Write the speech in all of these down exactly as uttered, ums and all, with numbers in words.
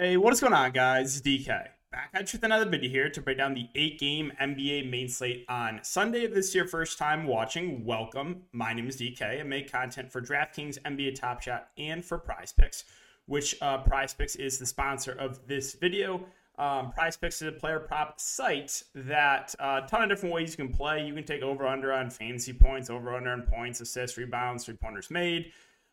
Hey, what is going on, guys? D K. Back at you with another video here to break down the eight-game N B A main slate on Sunday. If this is your first time watching, welcome. My name is D K. I make content for DraftKings, N B A Top Shot, and for Prize Picks, which uh, Prize Picks is the sponsor of this video. Um, Prize Picks is a player prop site that a uh, ton of different ways you can play. You can take over-under on fantasy points, over-under on points, assists, rebounds, three-pointers made.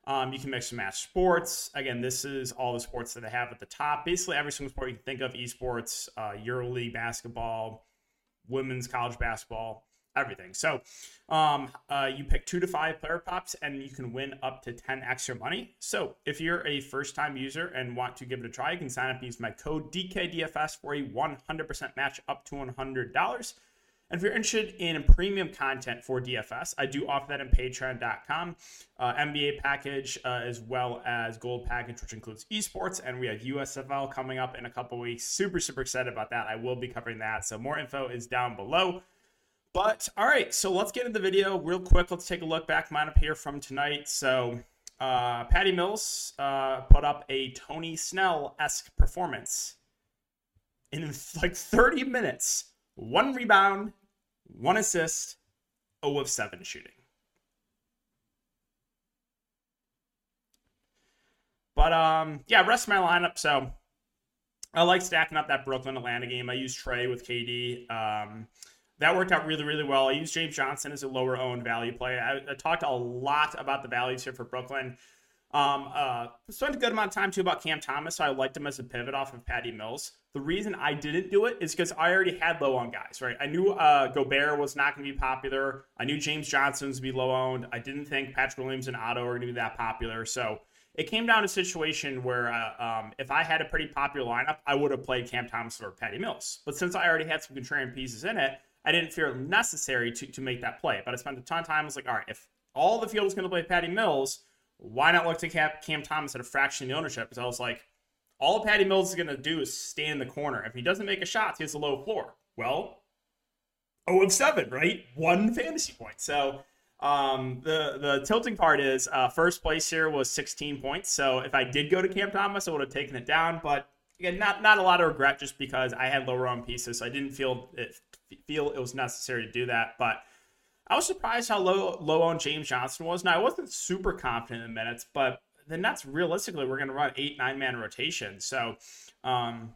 Um, you can mix and match sports. Again, this is all the sports that I have at the top. Basically, every single sport you can think of, esports, uh, EuroLeague basketball, women's college basketball, everything. So um, uh, you pick two to five player props, and you can win up to ten extra money. So if you're a first-time user and want to give it a try, you can sign up and use my code D K D F S for a one hundred percent match up to one hundred dollars. And if you're interested in premium content for D F S, I do offer that on patreon dot com, uh, N B A package, uh, as well as gold package, which includes esports. And we have U S F L coming up in a couple weeks. Super, super excited about that. I will be covering that. So more info is down below. But all right, so let's get into the video real quick. Let's take a look back. Mine up here from tonight. So uh, Patty Mills uh, put up a Tony Snell-esque performance in like thirty minutes. One rebound, one assist, zero of seven shooting. But, um, yeah, rest of my lineup. So I like stacking up that Brooklyn-Atlanta game. I used Trey with K D. Um, that worked out really, really well. I used James Johnson as a lower-owned value play. I, I talked a lot about the values here for Brooklyn. Um, uh, spent a good amount of time, too, about Cam Thomas. So I liked him as a pivot off of Patty Mills. The reason I didn't do it is because I already had low-owned guys, right? I knew uh, Gobert was not going to be popular. I knew James Johnson was going to be low-owned. I didn't think Patrick Williams and Otto were going to be that popular. So it came down to a situation where uh, um, if I had a pretty popular lineup, I would have played Cam Thomas or Patty Mills. But since I already had some contrarian pieces in it, I didn't feel it necessary to, to make that play. But I spent a ton of time. I was like, all right, if all the field was going to play Patty Mills, why not look to Cam Thomas at a fraction of the ownership? Because I was like, all Patty Mills is going to do is stay in the corner. If he doesn't make a shot, he has a low floor. Well, zero of seven, right? One fantasy point. So um, the, the tilting part is uh, first place here was sixteen points. So if I did go to Cam Thomas, I would have taken it down. But again, not not a lot of regret just because I had lower owned pieces. So I didn't feel it, feel it was necessary to do that. But I was surprised how low low on James Johnson was. Now, I wasn't super confident in the minutes, but the Nets realistically we're going to run eight, nine-man rotation. So um,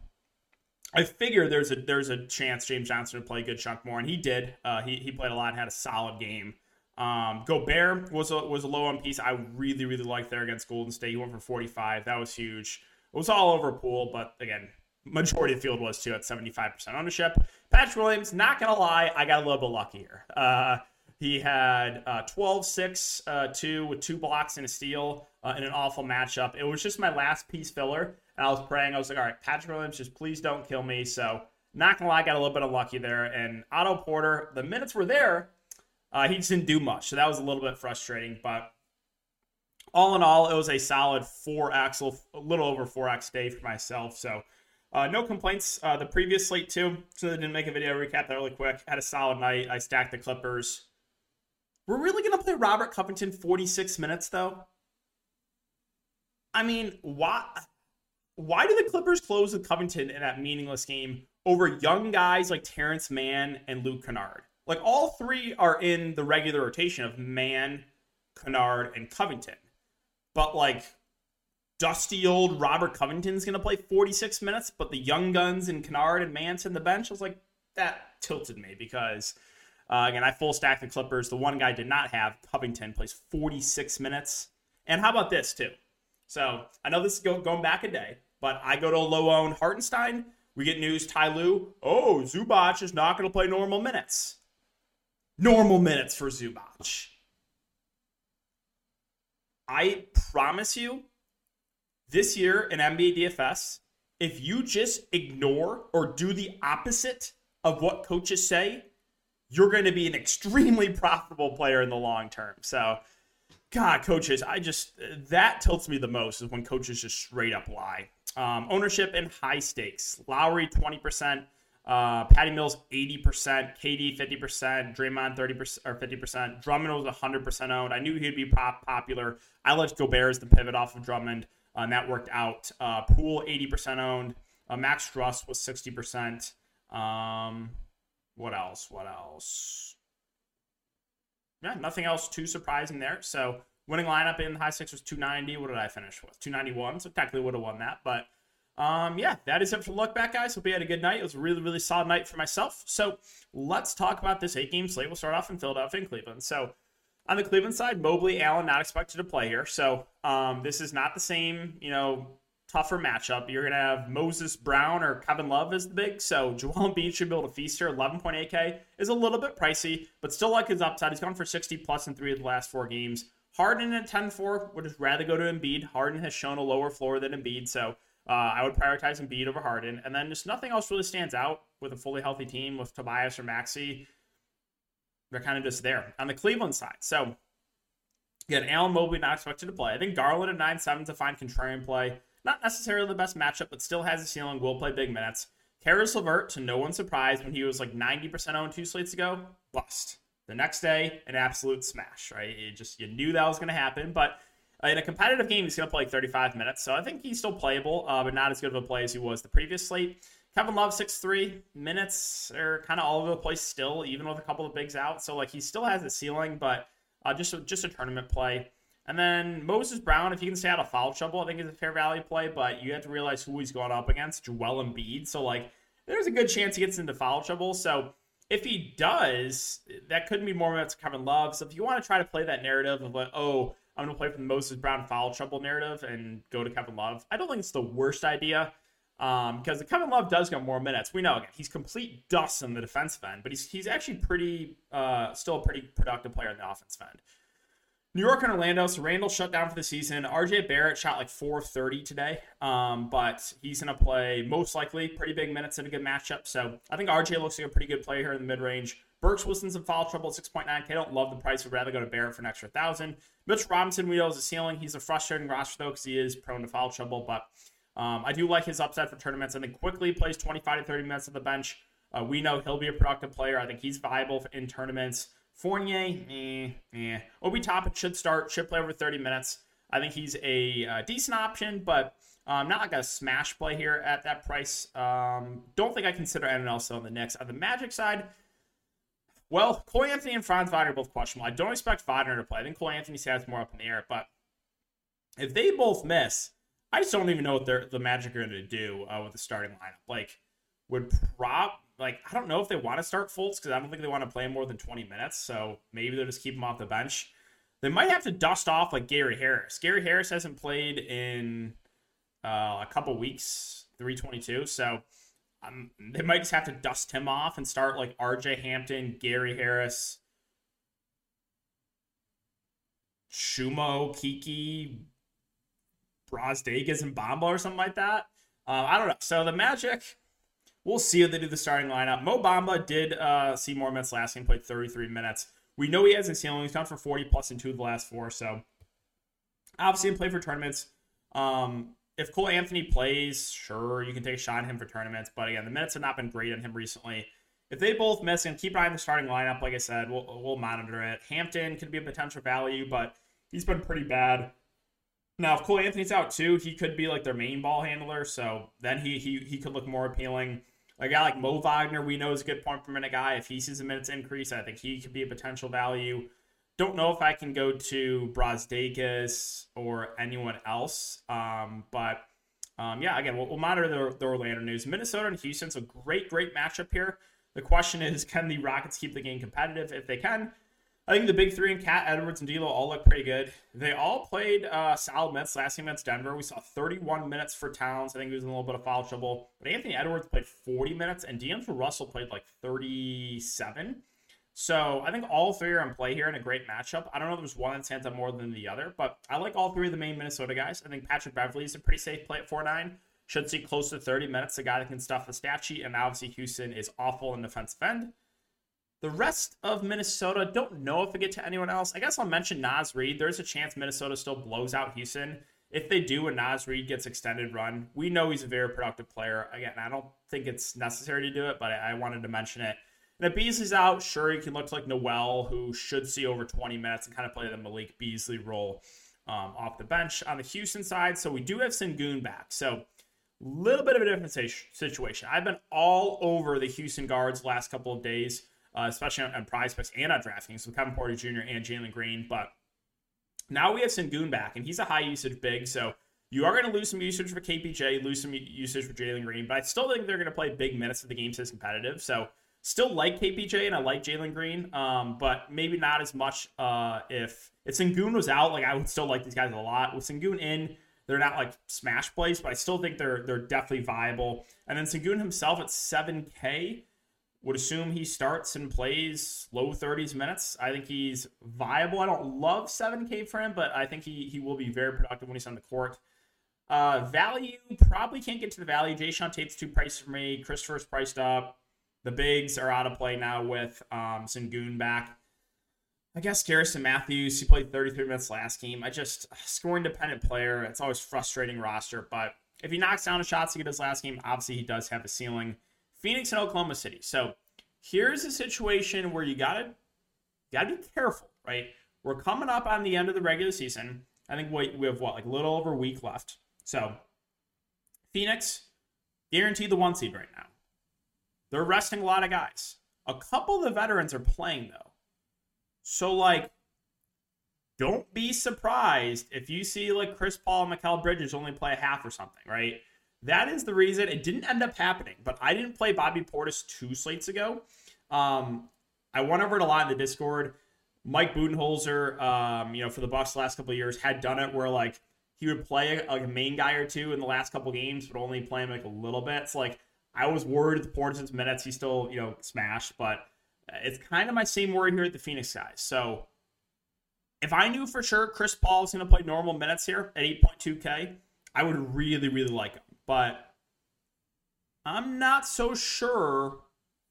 I figure there's a there's a chance James Johnson would play a good chunk more, and he did. Uh, he he played a lot and had a solid game. Um, Gobert was a, was a low-on piece I really, really liked there against Golden State. He went for forty-five. That was huge. It was all over Poole, but again, majority of the field was, too, at seventy-five percent ownership. Patrick Williams, not going to lie, I got a little bit lucky here. Uh, He had uh, twelve six, uh, two with two blocks and a steal uh, in an awful matchup. It was just my last piece filler, and I was praying. I was like, all right, Patrick Williams, just please don't kill me. So not going to lie, I got a little bit unlucky there. And Otto Porter, the minutes were there. Uh, he just didn't do much, so that was a little bit frustrating. But all in all, it was a solid four X, a little over four X day for myself. So Uh, no complaints. Uh, the previous slate, too, so I didn't make a video recap that really quick. Had a solid night. I stacked the Clippers. We're really going to play Robert Covington forty-six minutes, though? I mean, why Why do the Clippers close with Covington in that meaningless game over young guys like Terrence Mann and Luke Kennard? Like, all three are in the regular rotation of Mann, Kennard, and Covington. But, like, dusty old Robert Covington's going to play forty-six minutes, but the young guns and Kennard and Mann's in the bench. I was like, that tilted me because... Uh, again, I full stacked the Clippers. The one guy I did not have, Covington, plays forty-six minutes. And how about this, too? So I know this is go, going back a day, but I go to a low-owned Hartenstein. We get news, Ty Lue, oh, Zubac is not going to play normal minutes. Normal minutes for Zubac. I promise you, this year in N B A D F S, if you just ignore or do the opposite of what coaches say, you're going to be an extremely profitable player in the long term. So, God, coaches, I just, that tilts me the most is when coaches just straight up lie. Um, ownership and high stakes. Lowry, twenty percent. Uh, Patty Mills, eighty percent. K D, fifty percent. Draymond, thirty percent or fifty percent. Drummond was one hundred percent owned. I knew he'd be pop, popular. I liked Gobert as the pivot off of Drummond. and that worked out. Uh, Poole, eighty percent owned. Uh, Max Struss was sixty percent. Um, what else? What else? Yeah, nothing else too surprising there. So winning lineup in the high six was two ninety. What did I finish with? two ninety-one. So technically would have won that. But um, yeah, that is it for the look back, guys. Hope you had a good night. It was a really, really solid night for myself. So let's talk about this eight-game slate. We'll start off in Philadelphia and Cleveland. So on the Cleveland side, Mobley, Allen, not expected to play here. So um, this is not the same, you know, tougher matchup. You're going to have Moses Brown or Kevin Love as the big. So Joel Embiid should be able to feast here. eleven point eight K is a little bit pricey, but still like his upside. He's gone for sixty plus in three of the last four games. Harden at ten four would just rather go to Embiid. Harden has shown a lower floor than Embiid, so uh, I would prioritize Embiid over Harden. And then just nothing else really stands out with a fully healthy team with Tobias or Maxey. They're kind of just there on the Cleveland side. So again, Allen, Mobley not expected to play. I think Garland at nine seven to find contrarian play. Not necessarily the best matchup, but still has a ceiling, will play big minutes. Caris LeVert, to no one's surprise, when he was like ninety percent owned two slates ago, bust. The next day, an absolute smash, right? It just, you knew that was going to happen, but in a competitive game, he's going to play like thirty-five minutes, so I think he's still playable, uh, but not as good of a play as he was the previous slate. Kevin Love, six three, minutes are kind of all over the place still, even with a couple of bigs out, so like he still has a ceiling, but uh, just, just a tournament play. And then Moses Brown, if he can stay out of foul trouble, I think is a fair value play, but you have to realize who he's going up against, Joel Embiid. So, like, there's a good chance he gets into foul trouble. So, if he does, that could be more about Kevin Love. So, if you want to try to play that narrative of, like, oh, I'm going to play from the Moses Brown foul trouble narrative and go to Kevin Love, I don't think it's the worst idea um, because Kevin Love does get more minutes. We know, again, he's complete dust in the defensive end, but he's, he's actually pretty, uh, still a pretty productive player in the offensive end. New York and Orlando, so Randall shut down for the season. R J Barrett shot like four thirty today, um, but he's going to play most likely pretty big minutes in a good matchup. So I think R J looks like a pretty good player here in the mid-range. Burks Wilson's in foul trouble at six point nine K. Don't love the price. Would rather go to Barrett for an extra one thousand. Mitch Robinson, we know, is a ceiling. He's a frustrating roster, though, because he is prone to foul trouble. But um, I do like his upside for tournaments. I think quickly plays twenty-five to thirty minutes on the bench. Uh, we know he'll be a productive player. I think he's viable in tournaments. Fournier, eh, eh. Obi Toppin should start, should play over thirty minutes. I think he's a, a decent option, but um, not like a smash play here at that price. Um, don't think I consider anyone else on the Knicks. On the Magic side, well, Cole Anthony and Franz Wagner are both questionable. I don't expect Wagner to play. I think Cole Anthony's has more up in the air, but if they both miss, I just don't even know what the Magic are going to do uh, with the starting lineup. Like, would prop... Like, I don't know if they want to start Fultz because I don't think they want to play more than twenty minutes. So maybe they'll just keep him off the bench. They might have to dust off like Gary Harris. Gary Harris hasn't played in uh, a couple weeks, three twenty-two. So um, they might just have to dust him off and start like R J Hampton, Gary Harris, Shumo, Kiki, Brozdegas, and Bamba or something like that. Uh, I don't know. So the Magic... We'll see if they do the starting lineup. Mo Bamba did uh, see more minutes last game, played thirty-three minutes. We know he has a ceiling. He's gone for forty plus in two of the last four. So, obviously, in play for tournaments. Um, if Cole Anthony plays, sure, you can take a shot at him for tournaments. But again, the minutes have not been great on him recently. If they both miss, and keep an eye on the starting lineup, like I said, we'll, we'll monitor it. Hampton could be a potential value, but he's been pretty bad. Now, if Cole Anthony's out too, he could be like their main ball handler. So then he he he could look more appealing. A guy like Mo Wagner, we know is a good point per minute guy. If he sees a minutes increase, I think he could be a potential value. Don't know if I can go to Brozdegas or anyone else. Um, but um, yeah, again, we'll, we'll monitor the, the Orlando news. Minnesota and Houston, so great, great matchup here. The question is, can the Rockets keep the game competitive? If they can, I think the big three and Cat, Edwards, and D'Lo all look pretty good. They all played uh, solid minutes last game against Denver. We saw thirty-one minutes for Towns. I think he was in a little bit of foul trouble. But Anthony Edwards played forty minutes, and D'Angelo Russell played like thirty-seven. So I think all three are in play here in a great matchup. I don't know if there's one that stands out more than the other, but I like all three of the main Minnesota guys. I think Patrick Beverly is a pretty safe play at four nine. Should see close to thirty minutes, a guy that can stuff the stat sheet. And obviously Houston is awful in defensive end. The rest of Minnesota, don't know if I get to anyone else. I guess I'll mention Naz Reid. There's a chance Minnesota still blows out Houston. If they do and Naz Reid gets extended run, we know he's a very productive player. Again, I don't think it's necessary to do it, but I wanted to mention it. And if Beasley's out, sure, he can look like Noel, who should see over twenty minutes and kind of play the Malik Beasley role. um, off the bench on the Houston side. So we do have Sengun back. So a little bit of a different situation. I've been all over the Houston guards the last couple of days, uh, especially on, on Prize Picks and on DraftKings with Kevin Porter Junior and Jalen Green. But now we have Sengun back, and he's a high usage big. So you are going to lose some usage for K P J, lose some usage for Jalen Green, but I still think they're going to play big minutes if the game stays competitive. So still like K P J and I like Jalen Green, um, but maybe not as much. Uh, if if Sengun was out, like I would still like these guys a lot. With Sengun in, they're not like smash plays, but I still think they're they're definitely viable. And then Sengun himself at seven K, would assume he starts and plays low thirties minutes. I think he's viable. I don't love seven K for him, but I think he he will be very productive when he's on the court. Uh, value, probably can't get to the value. Jayshawn Tate's too priced for me. Christopher's priced up. The bigs are out of play now with um, Sengun back. I guess Garrison Matthews, he played thirty-three minutes last game. I just, scoring-dependent player. It's always frustrating roster, but if he knocks down the shots to get his last game, obviously he does have a ceiling. Phoenix and Oklahoma City. So here's a situation where you gotta, gotta be careful, right? We're coming up on the end of the regular season. I think we, we have, what, like a little over a week left. So Phoenix, guaranteed the one seed right now. They're resting a lot of guys. A couple of the veterans are playing, though. So, like, don't be surprised if you see, like, Chris Paul and Mikal Bridges only play a half or something, right? That is the reason. It didn't end up happening, but I didn't play Bobby Portis two slates ago. Um, I went over it a lot in the Discord. Mike Budenholzer, um, you know, for the Bucks the last couple of years, had done it where, like, he would play a, a main guy or two in the last couple of games, but only play him, like, a little bit. It's like, I was worried with Portis's minutes. He still, you know, smashed, but it's kind of my same worry here at the Phoenix guys. So if I knew for sure Chris Paul is going to play normal minutes here at eight point two K, I would really, really like him. But I'm not so sure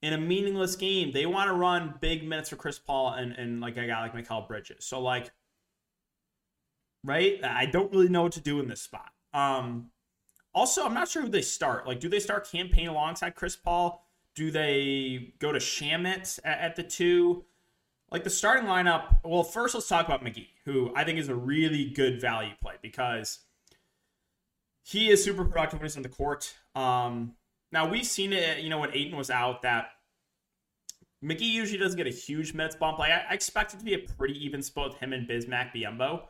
in a meaningless game they want to run big minutes for Chris Paul and, and like a guy like Mikal Bridges. So, like, right? I don't really know what to do in this spot. Um, Also, I'm not sure who they start. Like, do they start campaign alongside Chris Paul? Do they go to Shamit at, at the two? Like, the starting lineup, well, first let's talk about McGee, who I think is a really good value play because he is super productive when he's on the court. Um, now, we've seen it, you know, when Ayton was out, that McGee usually doesn't get a huge minutes bump. Like, I, I expect it to be a pretty even split with him and Bismack Biyombo.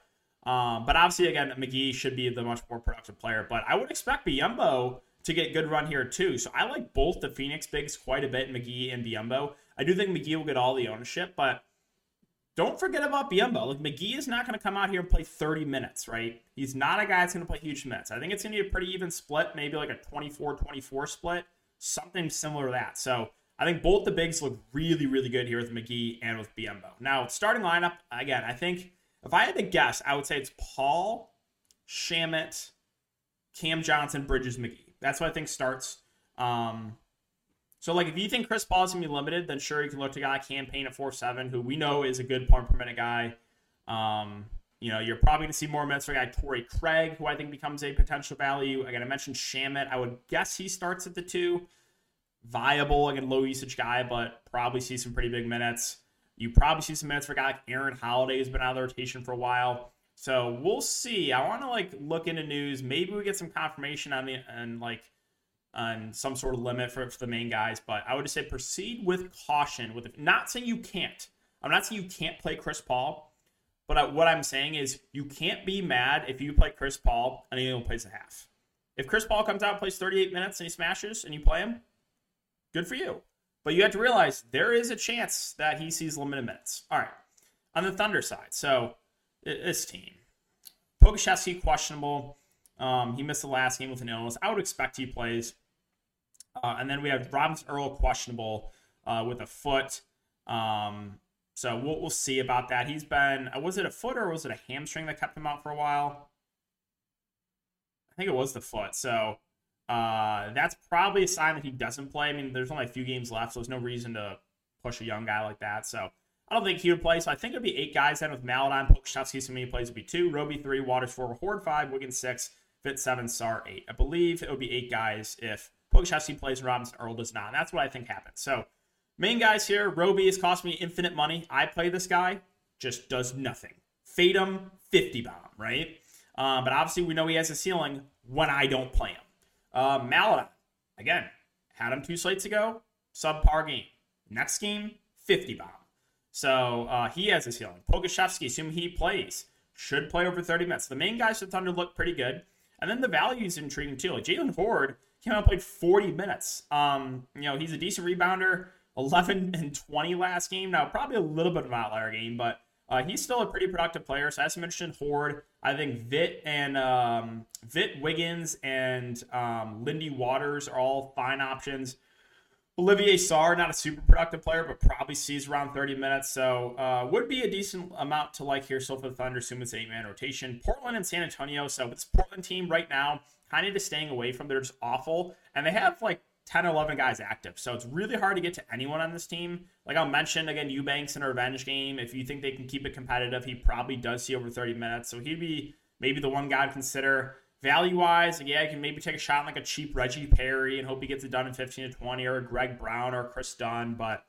Um, but obviously, again, McGee should be the much more productive player. But I would expect Biyombo to get good run here, too. So I like both the Phoenix bigs quite a bit, McGee and Biyombo. I do think McGee will get all the ownership, but don't forget about Biyombo. Like, McGee is not going to come out here and play thirty minutes, right? He's not a guy that's going to play huge minutes. I think it's going to be a pretty even split, maybe like a twenty-four twenty-four split, something similar to that. So I think both the bigs look really, really good here with McGee and with Biyombo. Now, starting lineup, again, I think if I had to guess, I would say it's Paul, Shamit, Cam Johnson, Bridges, McGee. That's what I think starts. Um, so, like, if you think Chris Paul is going to be limited, then sure, you can look to a guy campaign at four seven, who we know is a good point per minute guy. Um, you know, you're probably going to see more minutes for a guy, Torrey Craig, who I think becomes a potential value. Again, I mentioned Shamit. I would guess he starts at the two. Viable, again, low usage guy, but probably see some pretty big minutes. You probably see some minutes for a guy like Aaron Holiday, who's been out of the rotation for a while. So we'll see. I want to, like, look into news. Maybe we get some confirmation on the and like on some sort of limit for, for the main guys. But I would just say proceed with caution. With not saying you can't. I'm not saying you can't play Chris Paul. But I, what I'm saying is you can't be mad if you play Chris Paul and he only plays a half. If Chris Paul comes out and plays thirty-eight minutes and he smashes and you play him, good for you. But you have to realize there is a chance that he sees limited minutes. All right. On the Thunder side, so this team. Pokuševski, questionable. Um, he missed the last game with an illness. I would expect he plays. Uh, and then we have Robinson Earl, questionable uh, with a foot. Um, so we'll, we'll see about that. He's been, was it a foot or was it a hamstring that kept him out for a while? I think it was the foot. So Uh, that's probably a sign that he doesn't play. I mean, there's only a few games left, so there's no reason to push a young guy like that. So I don't think he would play. So I think it'd be eight guys then with Maladon, Pokuševski, so many plays would be two, Roby three, Waters four, Horde five, Wiggins six, Fitz seven, Sar eight. I believe it would be eight guys if Pokuševski plays and Robinson Earl does not. And that's what I think happened. So main guys here, Roby has cost me infinite money. I play this guy, just does nothing. Fade him, fifty-bomb, right? Uh, but obviously, we know he has a ceiling when I don't play him. Uh, Maladon, again, had him two slates ago, subpar game. Next game, fifty-bomb. So uh, he has a ceiling. Pokuševski, assume he plays, should play over thirty minutes. The main guys for Thunder look pretty good. And then the value is intriguing, too. Like Jalen Horde came out and played forty minutes. Um, you know, he's a decent rebounder, eleven and twenty last game. Now, probably a little bit of an outlier game, but uh, he's still a pretty productive player. So, as I mentioned, Horde, I think Vit and um, Vit Wiggins and um, Lindy Waters are all fine options. Olivier Sarr, not a super productive player, but probably sees around thirty minutes. So, uh, would be a decent amount to like here. So, for the Thunder, assume it's eight-man rotation. Portland and San Antonio. So, this Portland team right now, kind of just staying away from. They're just awful. And they have, like, ten, eleven guys active. So, it's really hard to get to anyone on this team. Like I'll mention, again, Eubanks in a revenge game. If you think they can keep it competitive, he probably does see over thirty minutes. So, he'd be maybe the one guy to consider. Value-wise, yeah, you can maybe take a shot on like a cheap Reggie Perry and hope he gets it done in fifteen to twenty, or a Greg Brown or Chris Dunn. But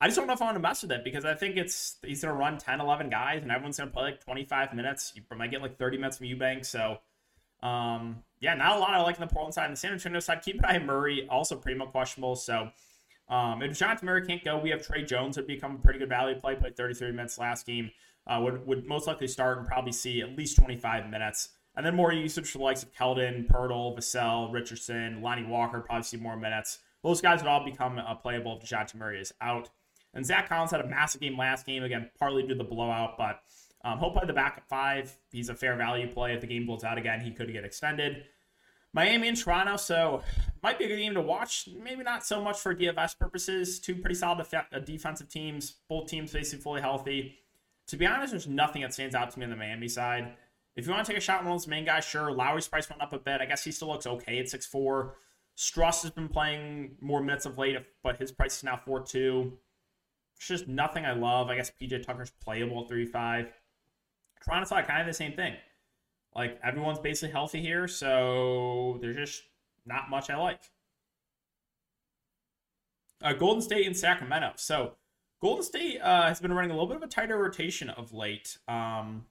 I just don't know if I want to mess with it because I think it's he's going to run ten, eleven guys, and everyone's going to play like twenty-five minutes. You might get like thirty minutes from Eubanks. So, um, yeah, not a lot I like on the Portland side. On the San Antonio side, keep an eye on Murray, also pretty much questionable. So um, if Jonathan Murray can't go, we have Trey Jones would become a pretty good value play. Played thirty-three minutes last game. Uh, would, would most likely start and probably see at least twenty-five minutes. And then more usage for the likes of Keldon, Pirtle, Vassell, Richardson, Lonnie Walker, probably see more minutes. Those guys would all become uh, playable if DeJounte Murray is out. And Zach Collins had a massive game last game, again, partly due to the blowout, but um, he'll play the backup five. He's a fair value play. If the game blows out again, he could get extended. Miami and Toronto, so might be a good game to watch. Maybe not so much for D F S purposes. Two pretty solid def- defensive teams. Both teams basically fully healthy. To be honest, there's nothing that stands out to me on the Miami side. If you want to take a shot on one of those main guys, sure. Lowry's price went up a bit. I guess he still looks okay at six four. Struss has been playing more minutes of late, but his price is now four two. It's just nothing I love. I guess P J Tucker's playable at three five. Toronto's like kind of the same thing. Like, everyone's basically healthy here, so there's just not much I like. Uh, Golden State and Sacramento. So, Golden State uh, has been running a little bit of a tighter rotation of late. Um...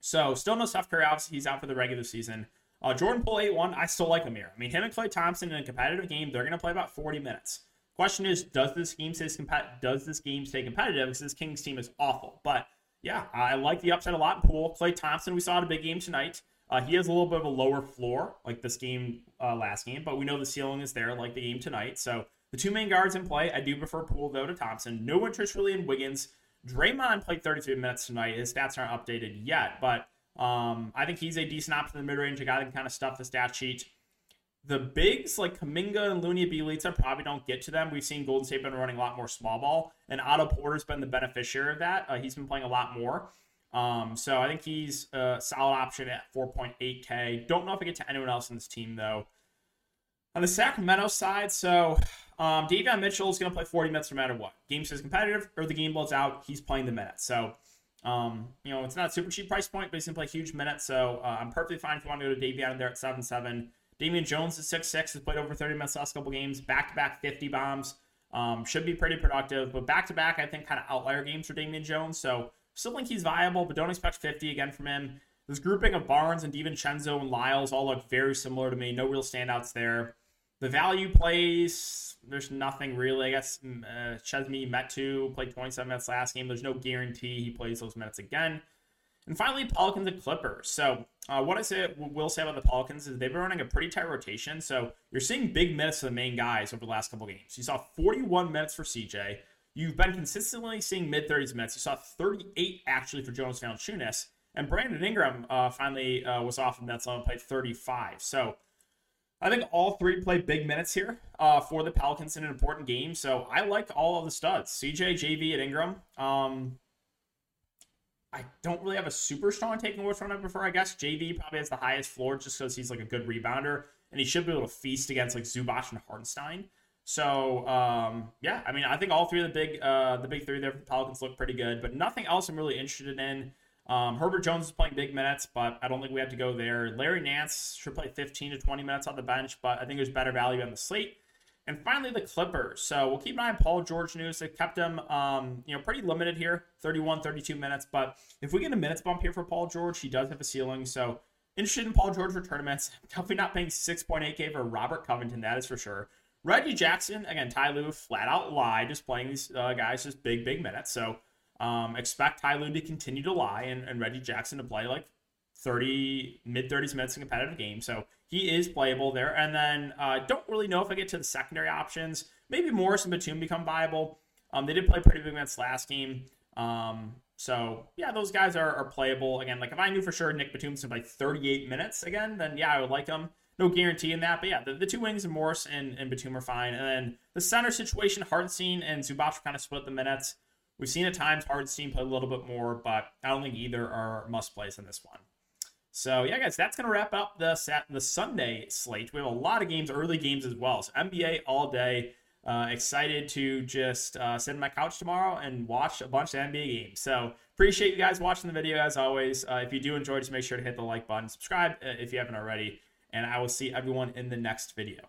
So, still no Steph Curry. Obviously, he's out for the regular season. Uh, Jordan Poole, eight one. I still like him here. I mean, him and Klay Thompson in a competitive game, they're going to play about forty minutes. Question is, does this game stay, comp- does this game stay competitive? Because this Kings team is awful. But, yeah, I like the upset a lot in Poole. Klay Thompson, we saw had a big game tonight. Uh, he has a little bit of a lower floor, like this game uh, last game. But we know the ceiling is there, like the game tonight. So, the two main guards in play. I do prefer Poole, though, to Thompson. No interest really in Wiggins. Draymond played thirty-three minutes tonight. His stats aren't updated yet, but um, I think he's a decent option in the mid-range. A guy that can kind of stuff the stat sheet. The bigs like Kuminga and Looney Bielitsa probably don't get to them. We've seen Golden State been running a lot more small ball, and Otto Porter's been the beneficiary of that. Uh, he's been playing a lot more. Um, so I think he's a solid option at four point eight K. Don't know if I get to anyone else in this team, though. On the Sacramento side, so... Um, Davion Mitchell is going to play forty minutes no matter what. Game stays competitive or the game blows out. He's playing the minutes. So, um, you know, it's not a super cheap price point, but he's going to play huge minutes. So uh, I'm perfectly fine if you want to go to Davion there at seven seven. Damian Jones is six six. Has played over thirty minutes the last couple games. Back-to-back fifty bombs. Um, should be pretty productive. But back-to-back, I think, kind of outlier games for Damian Jones. So still think he's viable, but don't expect fifty again from him. This grouping of Barnes and DiVincenzo and Lyles all look very similar to me. No real standouts there. The value plays, there's nothing really. I guess uh, Chesney Metu played twenty-seven minutes last game. There's no guarantee he plays those minutes again. And finally, Pelicans and Clippers. So uh, what I say, will say about the Pelicans is they've been running a pretty tight rotation. So you're seeing big minutes for the main guys over the last couple games. You saw forty-one minutes for C J. You've been consistently seeing mid-thirties minutes. You saw thirty-eight, actually, for Jonas Valanciunas. And Brandon Ingram uh, finally uh, was off of minutes and played thirty-five. So I think all three play big minutes here uh, for the Pelicans in an important game. So I like all of the studs, C J, J V, and Ingram. Um, I don't really have a super strong take on which one I prefer. I guess J V probably has the highest floor just because he's like a good rebounder, and he should be able to feast against like Zubac and Hartenstein. So um, yeah, I mean, I think all three of the big uh, the big three there for the Pelicans look pretty good, but nothing else I'm really interested in. Um, Herbert Jones is playing big minutes, but I don't think we have to go there. Larry Nance should play fifteen to twenty minutes on the bench, but I think there's better value on the slate. And finally, the Clippers. So we'll keep an eye on Paul George news. They've kept him, um, you know, pretty limited here, thirty-one, thirty-two minutes. But if we get a minutes bump here for Paul George, he does have a ceiling. So interested in Paul George for tournaments. Definitely not paying six point eight K for Robert Covington, that is for sure. Reggie Jackson, again, Ty Lue flat out lie, just playing these uh, guys just big, big minutes. So um, expect Ty Lue to continue to lie and, and Reggie Jackson to play like thirty, mid-thirties minutes in competitive games. So he is playable there. And then uh, don't really know if I get to the secondary options. Maybe Morris and Batum become viable. Um, they did play pretty big minutes last game. Um, so, yeah, those guys are, are playable. Again, like if I knew for sure Nick Batum's going to play thirty-eight minutes again, then, yeah, I would like him. No guarantee in that. But, yeah, the, the two wings, Morris and, and Batum, are fine. And then the center situation, Hartenstein and Zubac kind of split the minutes. We've seen at times Hartenstein play a little bit more, but I don't think either are must-plays in this one. So, yeah, guys, that's going to wrap up the sat- the Sunday slate. We have a lot of games, early games as well. So, N B A all day. Uh, excited to just uh, sit on my couch tomorrow and watch a bunch of N B A games. So, appreciate you guys watching the video, as always. Uh, if you do enjoy, just make sure to hit the like button. Subscribe if you haven't already. And I will see everyone in the next video.